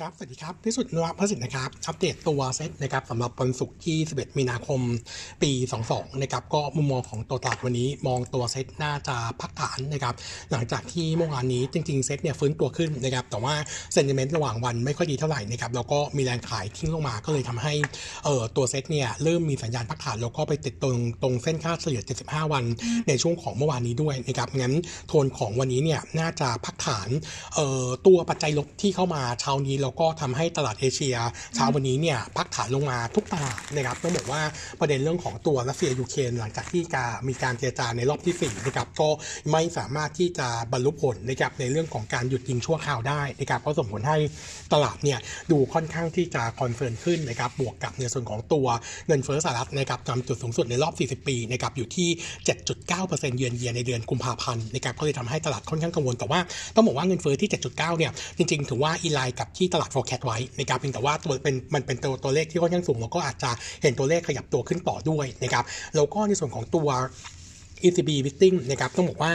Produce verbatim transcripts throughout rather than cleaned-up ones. ครับสวัสดีครับพิสุทธิ์ นวพสิทธิ์นะครับอัปเดตตัวเซ็ตนะครับสำหรับวันศุกร์ที่สิบเอ็ดมีนาคมปีสองสองนะครับก็มุมมองของตัวตลาดวันนี้มองตัวเซ็ตน่าจะพักฐานนะครับหลังจากที่เมื่อวานนี้จริงๆเซ็ตเนี่ยฟื้นตัวขึ้นนะครับแต่ว่าเซนติเมนต์ระหว่างวันไม่ค่อยดีเท่าไหร่นะครับแล้วก็มีแรงขายทิ้งลงมาก็เลยทำให้เอ่อตัวเซ็ตเนี่ยเริ่มมีสัญญาณพักฐานแล้วก็ไปติดตรงตรงเส้นค่าเฉลี่ยเจ็ดสิบห้าวันในช่วงของเมื่อวานนี้ด้วยนะครับงั้นโทนของวันนี้เนี่ยน่าจะพักฐานเอ่อตัวปัจจัยลบที่เข้ามาเช้านี้แล้วก็ทำให้ตลาดเอเชียเช้าวันนี้เนี่ยพักฐานลงมาทุกตลาดนะครับต้องบอกว่าประเด็นเรื่องของตัวรัสเซียยูเครนหลังจากที่การมีการเจรจาในรอบที่สี่นะครับก็ไม่สามารถที่จะบรรลุผลนะครับในเรื่องของการหยุดยิงชั่วคราวได้นะครับก็ส่งผลให้ตลาดเนี่ยดูค่อนข้างที่จะคอนเฟิร์มขึ้นนะครับบวกกับในส่วนของตัวเงินเฟ้อสหรัฐนะครับทำจุดสูงสุดในรอบสี่สิบปีนะครับอยู่ที่ เจ็ดจุดเก้าเปอร์เซ็นต์ เยือนเยียในเดือนกุมภาพันธ์นะครับก็เลยทำให้ตลาดค่อนข้างกังวลแต่ว่าต้องบอกว่าเงินเฟ้อที่ เจ็ดจุดเก้า เนี่ยจริงๆถือว่าอีไลน์กับที่ตลาด forecast ไว้นะครับเพียงแต่ว่าตัวเป็นมันเป็นตัวตัวเลขที่ค่อนข้างสูงแล้วก็อาจจะเห็นตัวเลขขยับตัวขึ้นต่อด้วยนะครับแล้วก็ในส่วนของตัวอี ซี บี meeting นะครับต้องบอกว่า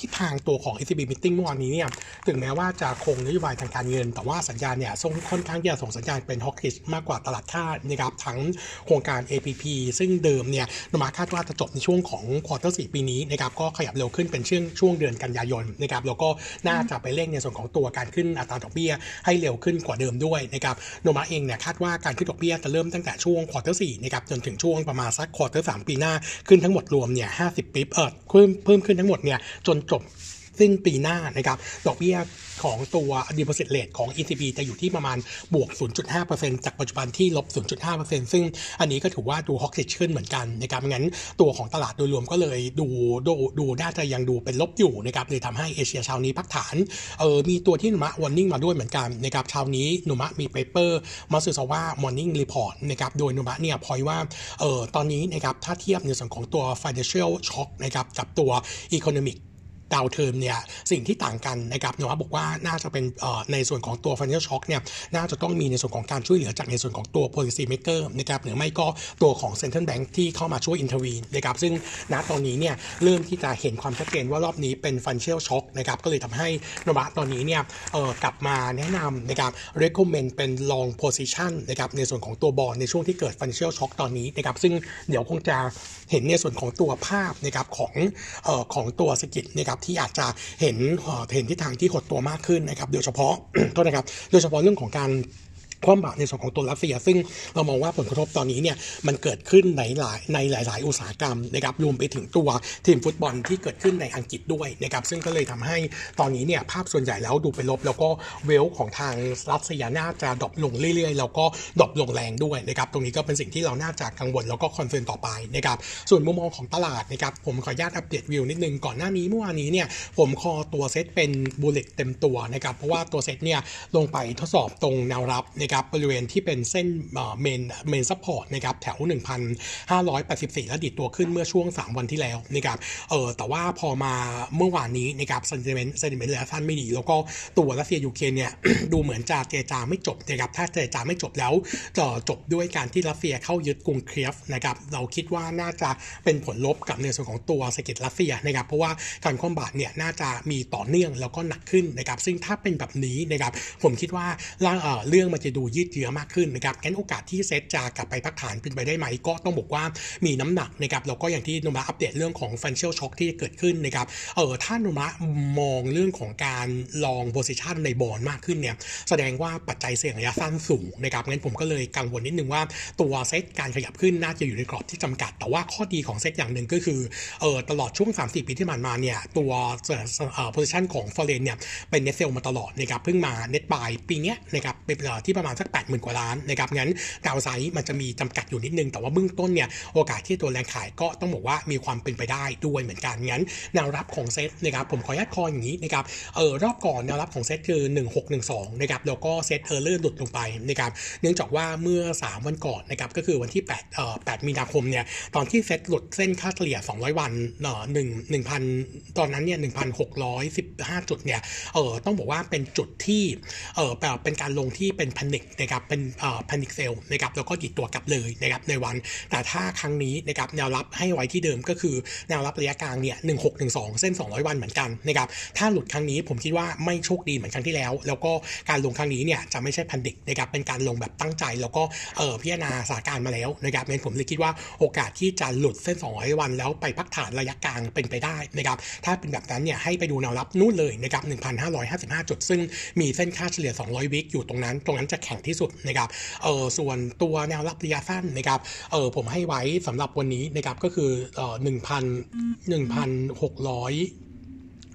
ทิศทางตัวของ อี ซี บี meeting เมื่อวานนี้เนี่ยถึงแม้ว่าจะคงนโยบายทางการเงินแต่ว่าสัญญาณเนี่ยส่งค่อนข้างที่จะส่งสัญญาณเป็น Hawkish มากกว่าตลาดคาดนะครับทั้งโครงการ เอ พี พี ซึ่งเดิมเนี่ยนมาคาดว่าจะจบในช่วงของควอเตอร์สี่ปีนี้นะครับก็ขยับเร็วขึ้นเป็นช่วงช่วงเดือนกันยายนนะครับแล้วก็น่าจะไปเร่งในส่วนของตัวการขึ้นอัตราดอกเบี้ยให้เร็วขึ้นกว่าเดิมด้วยนะครับนมาเองเนี่ยคาดว่าการขึ้นดอกเบี้ยจะเริ่มตั้งแต่ช่วงควอเตอร์สี่นะครับจนถึงช่วงประมาณสักควอเตอร์สามปีหน้าขึ้นทั้งหมดรวมเนี่ยห้าสิบเอ่อเพิ่มเพิ่มขึ้นทั้งหมดเนี่ยจนจบสิ้นปีหน้านะครับดอกเบี้ยของตัว deposit rate ของ อี ซี บี จะอยู่ที่ประมาณบวก ศูนย์จุดห้าเปอร์เซ็นต์ จากปัจจุบันที่ลบ ศูนย์จุดห้าเปอร์เซ็นต์ ซึ่งอันนี้ก็ถือว่าดู hawkish ขึ้นเหมือนกันนะครับงั้นตัวของตลาดโดยรวมก็เลยดูดูดูน่าจะยังดูเป็นลบอยู่นะครับเลยทำให้เอเชียเช้านี้พักฐานเออมีตัวที่หนุมะ warning มาด้วยเหมือนกันนะครับเช้านี้หนุมะมี paper มาซึซาวะ morning report นะครับโดยหนุมะเนี่ยพอยว่าเออตอนนี้นะครับถ้าเทียบในส่วนของตัว financial shock นะครับกับตัว economicดาวเทอมเนี่ยสิ่งที่ต่างกันนะครับหนูบอกว่าน่าจะเป็นในส่วนของตัว financial shock เนี่ยน่าจะต้องมีในส่วนของการช่วยเหลือจากในส่วนของตัว policy maker นะครับหรือไม่ก็ตัวของ central bank ที่เข้ามาช่วย intervene นะครับซึ่งณตอนนี้เนี่ยเริ่มที่จะเห็นความชัดเจนว่ารอบนี้เป็น financial shock นะครับก็เลยทำให้หนูตอนนี้เนี่ยกลับมาแนะนำนะครับ recommend เป็น long position นะครับในส่วนของตัวบอลในช่วงที่เกิด financial shock ตอนนี้นะครับซึ่งเดี๋ยวคงจะเห็นในส่วนของตัวภาพนะครับของของตัวเศรษฐกิจนะครับที่อาจจะเห็นเห็นทิศทางที่หดตัวมากขึ้นนะครับโดยเฉพาะ ต้นนะครับโดยเฉพาะเรื่องของการความบาปในส่วนของตัวรัสเซียซึ่งเรามองว่าผลกระทบตอนนี้เนี่ยมันเกิดขึ้นในหลายในหลายๆอุตสาหกรรมนะครับรวมไปถึงตัวทีมฟุตบอลที่เกิดขึ้นในอังกฤษด้วยนะครับซึ่งก็เลยทำให้ตอนนี้เนี่ยภาพส่วนใหญ่แล้วดูไปลบแล้วก็เวลของทางรัสเซียน่าจะดรอปลงเรื่อยๆแล้วก็ดรอปลงแรงด้วยนะครับตรงนี้ก็เป็นสิ่งที่เราน่าจะกังวลแล้วก็คอนเซิร์นต่อไปนะครับส่วนมุมมองของตลาดนะครับผมขออนุญาตอัปเดตวิวนิดนึงก่อนหน้านี้เมื่อวานนี้เนี่ยผมคอตัวเซตเป็นบูลเลตเต็มตัวนะครับเพราะว่าตัวเซตเนี่ยลงไปทดสอบตรงแนวรับนะครับบริเวณที่เป็นเส้นเมนเมนซัพพอร์ตนะครับแถว หนึ่งพันห้าร้อยแปดสิบสี่ แล้วดิดตัวขึ้นเมื่อช่วงสามวันที่แล้วนะครับเออแต่ว่าพอมาเมื่อวานนี้นะครับเซนติเมนต์เซนติเมนต์ระยะสั้นไม่ดีแล้วก็ตัวรัสเซียยูเครนเนี่ย ดูเหมือนจะเจรจาไม่จบนะครับถ้าเจรจาไม่จบแล้วจะจบด้วยการที่รัสเซียเข้ายึดกรุงเคียฟนะครับเราคิดว่าน่าจะเป็นผลลบกับในส่วนของตัวเศรษฐกิจรัสเซียนะครับเพราะว่าการคว่ำบาตรเนี่ยน่าจะมีต่อเนื่องแล้วก็หนักขึ้นนะครับซึ่งถ้าเป็นแบบนี้นะครับผมคิดว่าเรื่องมันจะดูยืดเยื้อมากขึ้นนะครับงั้นโอกาสที่เซตจะกลับไปพักฐานเป็นไปได้ไหมก็ต้องบอกว่ามีน้ำหนักนะครับแล้วก็อย่างที่โนมะอัปเดตเรื่องของ financial shock ที่เกิดขึ้นนะครับเออถ้าโนมะมองเรื่องของการลอง position ในบอลมากขึ้นเนี่ยแสดงว่าปัจจัยเสี่ยงระยะสั้นสูงนะครับงั้นผมก็เลยกังวลนิดนึงว่าตัวเซตการขยับขึ้นน่าจะอยู่ในกรอบที่จำกัดแต่ว่าข้อดีของเซตอย่างหนึ่งก็คือเออตลอดช่วง สามสี่ ปีที่ผ่านมาเนี่ยตัวเอ่อ position ของ foreign เนี่ยเป็น net sell มาตลอดนะครับเพิ่งมา net buy ปีนี้นะครับเป็นที่ประมาณสัก แปดหมื่นกว่าล้านนะครับงั้นดาวไซด์มันจะมีจำกัดอยู่นิดนึงแต่ว่าเบื้องต้นเนี่ยโอกาสที่ตัวแรงขายก็ต้องบอกว่ามีความเป็นไปได้ด้วยเหมือนกันงั้นแนวรับของเซตนะครับผมขออนุญาตคออย่างนี้นะครับเออรอบก่อนแนวรับของเซตคือหนึ่งพันหกร้อยสิบสองนะครับแล้วก็เซตเออร์เลอร์หลุดลงไปนะครับเนื่องจากว่าเมื่อสามวันก่อนนะครับก็คือวันที่แปดเอ่อแปดมีนาคมเนี่ยตอนที่เซตหลุดเส้นค่าเฉลี่ยสองร้อยวันเอ่อหนึ่งพันตอนนั้นเนี่ย หนึ่งพันหกร้อยสิบห้าจุดเนี่ยเออต้องบอกว่าเป็นจุดที่เออเป็นการลงที่เป็นแพนิค panic นะครับเป็นเอ่อ panic sell นะครับแล้วก็ดีดตัวกลับเลยนะครับในวันแต่ถ้าครั้งนี้นะครับแนวรับให้ไว้ที่เดิมก็คือแนวรับระยะกลางเนี่ยหนึ่งพันหกร้อยสิบสองเส้นสองร้อยวันเหมือนกันนะครับถ้าหลุดครั้งนี้ผมคิดว่าไม่โชคดีเหมือนครั้งที่แล้วแล้วก็การลงครั้งนี้เนี่ยจะไม่ใช่ panic นะครับเป็นการลงแบบตั้งใจแล้วก็เอ่อพิจารณาสถานการณ์มาแล้วนะครับงั้นผมเลยคิดว่าโอกาสที่จะหลุดเส้นสองร้อยวันแล้วไปพักฐานระยะกลางเป็นไปได้นะครับถ้าเป็นแบบนั้นเนี่ยให้ไปดูแนวรับนู่นเลยนะครับ หนึ่งพันห้าร้อยห้าสิบห้า จุดซึ่งมีเส้นค่าเฉลี่ยสองร้อยวิคอยู่ตรงนั้นตรงนั้นจะแข็งที่สุดนะครับเออส่วนตัวแนวรับระยะสั้นนะครับเออผมให้ไว้สำหรับวันนี้นะครับก็คือเออ หนึ่งพันหกร้อย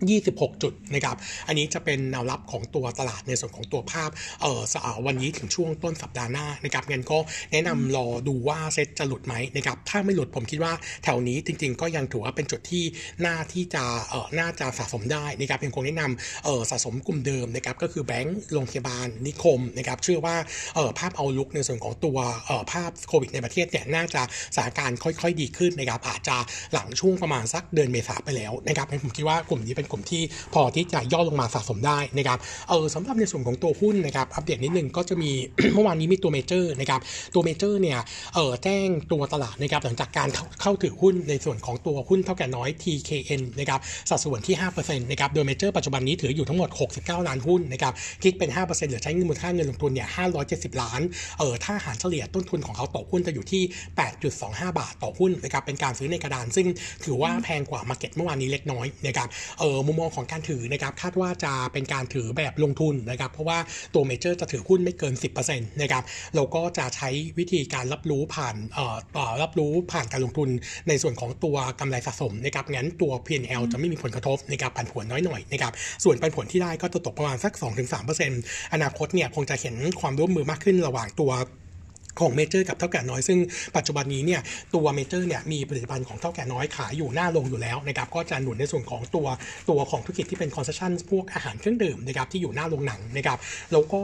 ยี่สิบหกจุดนะครับอันนี้จะเป็นแนวรับของตัวตลาดในส่วนของตัวภาพเอ่อวันนี้ถึงช่วงต้นสัปดาห์หน้านะครับงั้นก็แนะนำรอดูว่าเซ็ตจะหลุดไหมนะครับถ้าไม่หลุดผมคิดว่าแถวนี้จริงๆก็ยังถือว่าเป็นจุดที่น่าที่จะเอ่อน่าจะสะสมได้นะครับยังคงแนะนำเอ่อสะสมกลุ่มเดิมนะครับก็คือแบงก์โรงพยาบาลนิคมนะครับเชื่อว่าเอ่อภาพเอาลุกในส่วนของตัวเอ่อภาพโควิดในประเทศเนี่ยน่าจะสถานการณ์ค่อยๆดีขึ้นนะครับอาจจะหลังช่วงประมาณสักเดือนเมษาไปแล้วนะครับผมคิดว่ากลุ่มนี้กลุ่มที่พอที่จะย่อลงมาสะสมได้นะครับเออสำหรับในส่วนของตัวหุ้นนะครับอัปเดตนิดนึงก็จะมี เมื่อวานนี้มีตัวเมเจอร์นะครับตัวเมเจอร์เนี่ยเออแจ้งตัวตลาดนะครับหลังจากการเข้าถือหุ้นในส่วนของตัวหุ้นเท่าแก่น้อย ที เค เอ็น นะครับสัดส่วนที่ ห้าเปอร์เซ็นต์ นะครับโดยเมเจอร์ปัจจุบันนี้ถืออยู่ทั้งหมดหกสิบเก้าล้านหุ้นนะครับคิดเป็น ห้าเปอร์เซ็นต์ เหลือใช้เงินมูลค่าเงินลงทุนเนี่ยห้าร้อยเจ็ดสิบล้านเออถ้าหารเฉลี่ยต้นทุนของเขาต่อหุ้นจะอยู่ที่ แปดจุดสองห้า บาทต่อหุ้นนะครับเป็นการซื้อในกระดานซึ่งถือว่าแพงกว่า market เมื่อวานนี้เล็กน้อยนะครับมุมมองของการถือนะครับคาดว่าจะเป็นการถือแบบลงทุนนะครับเพราะว่าตัวเมเจอร์จะถือหุ้นไม่เกิน สิบเปอร์เซ็นต์ นะครับเราก็จะใช้วิธีการรับรู้ผ่านเอ่อเอ่อรับรู้ผ่านการลงทุนในส่วนของตัวกำไรสะสมนะครับงั้นตัว พี เอ็น แอล จะไม่มีผลกระทบนะครับผันผวนน้อยหน่อยนะครับส่วนผันผวนที่ได้ก็จะตกประมาณสัก สองถึงสามเปอร์เซ็นต์ อนาคตเนี่ยคงจะเห็นความร่วมมือมากขึ้นระหว่างตัวของเมเจอร์กับเท่าแก่น้อยซึ่งปัจจุบันนี้เนี่ยตัวเมเจอร์เนี่ยมีผลิตภัณฑ์ของเท่าแก่น้อยขายอยู่หน้าลงอยู่แล้วนะครับก็จะหนุนในส่วนของตัวตัวของธุรกิจที่เป็นคอนเซชั่นพวกอาหารเครื่องดื่มนะครับที่อยู่หน้าลงหนังนะครับแล้วก็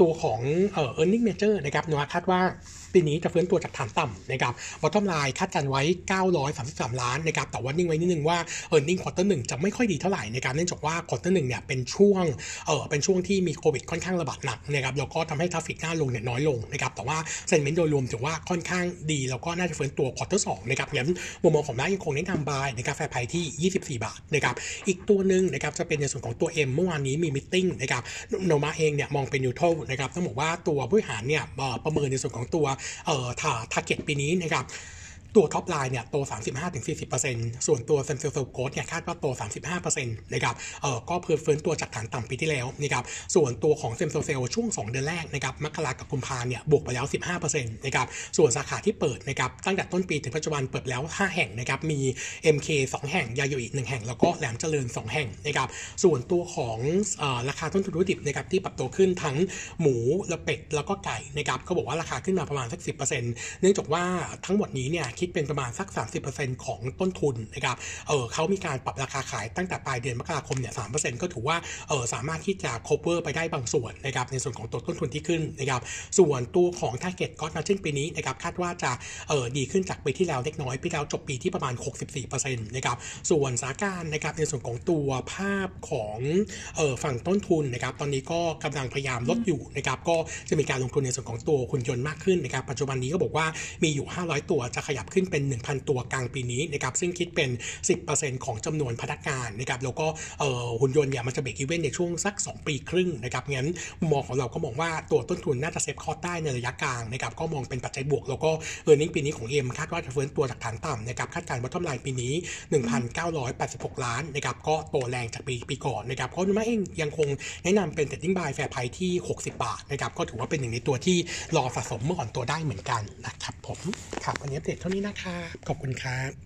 ตัวของเอ่อ earning major นะครับนัวคาดว่าปีนี้จะเฟื้นตัวจากฐานต่ำนะครับ bottom line คาดกันไว้เก้าร้อยสามสิบสามล้านนะครับแต่ว่านิ่งไว้นิดนึงว่า earning quarter หนึ่งจะไม่ค่อยดีเท่าไหร่นะครับเนื่องจากว่า quarter หนึ่งเนี่ยเป็นช่วงเอ่อเป็นช่วงที่มีโควิดค่อนข้างระบาดหนักนะครับแล้วก็ทำให้ทราฟฟิกหน้าลงเนี่ยน้อยลงนะครับแต่ว่าเซนติเมนต์โดยรวมถือว่าค่อนข้างดีแล้วก็น่าจะเฟื้นตัว quarter สองนะครับงั้นมุมมองของเรายังคงแนะนำ buy ในกาแฟไพที่ยี่สิบสี่บาทนะครับอีกตัวนึงนะครับจะเป็นในส่วนของตัว M เมื่อวานนี้มีมีตติ้งนะครับโนมาเองเนี่ยมองเป็น neutral นะครับต้องบอกว่าตัวผู้บริหารเนี่ยประเมินในส่วนของตัวเอ่อถ้าทาร์เก็ตปีนี้นะครับตัวท็อปไลน์เนี่ยโต สามสิบห้าถึงสี่สิบเปอร์เซ็นต์ ส่วนตัวเซมเซลโกดเนี่ยคาดว่าโต สามสิบห้าเปอร์เซ็นต์ นะครับเอ่อก็เพิ่มฟื้นตัวจากฐานต่ำปีที่แล้วนะครับส่วนตัวของเซมเซลช่วงสองเดือนแรกนะครับมกราคมกับกุมภาพันธ์เนี่ยบวกไปแล้ว สิบห้าเปอร์เซ็นต์ นะครับส่วนสาขาที่เปิดนะครับตั้งแต่ต้นปีถึงปัจจุบันเปิดแล้วห้าแห่งนะครับมี เอ็ม เค สองแห่งยาโยอิหนึ่งแห่งแล้วก็แหลมเจริญสองแห่งนะครับส่วนตัวของเอ่อราคาต้นทุนวัตถุดิบนะครับที่ปรับตัวขึ้นทั้งหมูและเป็ดแล้วก็ไก่นะครับเขาบอกว่าราคาขึ้นมาประมาณสัก สิบเปอร์เซ็นต์ เนื่องจากว่าทั้งหมดนี้เนี่ยคิดเป็นประมาณสัก สามสิบเปอร์เซ็นต์ ของต้นทุนนะครับเออเขามีการปรับราคาขายตั้งแต่ปลายเดือนมกราคมเนี่ย สามเปอร์เซ็นต์ ก็ถือว่าเออสามารถที่จะ cover ไปได้บางส่วนนะครับในส่วนของตัวต้นทุนที่ขึ้นนะครับส่วนตัวของ target gross margin ปีนี้นะครับคาดว่าจะเออดีขึ้นจากปีที่แล้วเล็กน้อยปีแล้วจบปีที่ประมาณ หกสิบสี่เปอร์เซ็นต์ นะครับส่วนสถานการณ์นะครับในส่วนของตัวภาพของเออฝั่งต้นทุนนะครับตอนนี้ก็กำลังพยายามลดอยู่นะครับก็จะมีการลงทุนในส่วนของตัวหุ่นยนต์มากขึ้นนะครับปัจจุบันนี้ก็บอกว่ามีอยู่ห้าร้อยตัวจะขยับขึ้นเป็น หนึ่งพัน ตัวกลางปีนี้นะครับซึ่งคิดเป็น สิบเปอร์เซ็นต์ ของจำนวนพนักงานนะครับแล้วก็เอ่อหุ่นยนต์เนี่ยมันจะเบรกอีเวนต์ในช่วงสักสองปีครึ่งนะครับงั้นมองของเราก็มองว่าตัวต้นทุนน่าจะเซฟคอสได้ในระยะกลางนะครับก็มองเป็นปัจจัยบวกแล้วก็เออร์นิ่งปีนี้ของ เอ็ม คาดว่าจะเฟื้นตัวจากฐานต่ำนะครับคาดการณ์บอททอมไลน์ปีนี้ หนึ่งพันเก้าร้อยแปดสิบหก ล้านนะครับก็โตแรงจากปีปีก่อนนะครับเพราะว่าเองยังคงแนะนำเป็น Trading Buy แฟร์ไพรซ์ที่หกสิบบาทนะครับก็ถือว่าเป็นหนึ่งในตัวที่รอสะสมเมื่ออ่อนตัวได้เหมือนกันนะครับผมครับวันนี้อัปเดตเท่านี้นะครับขอบคุณครับ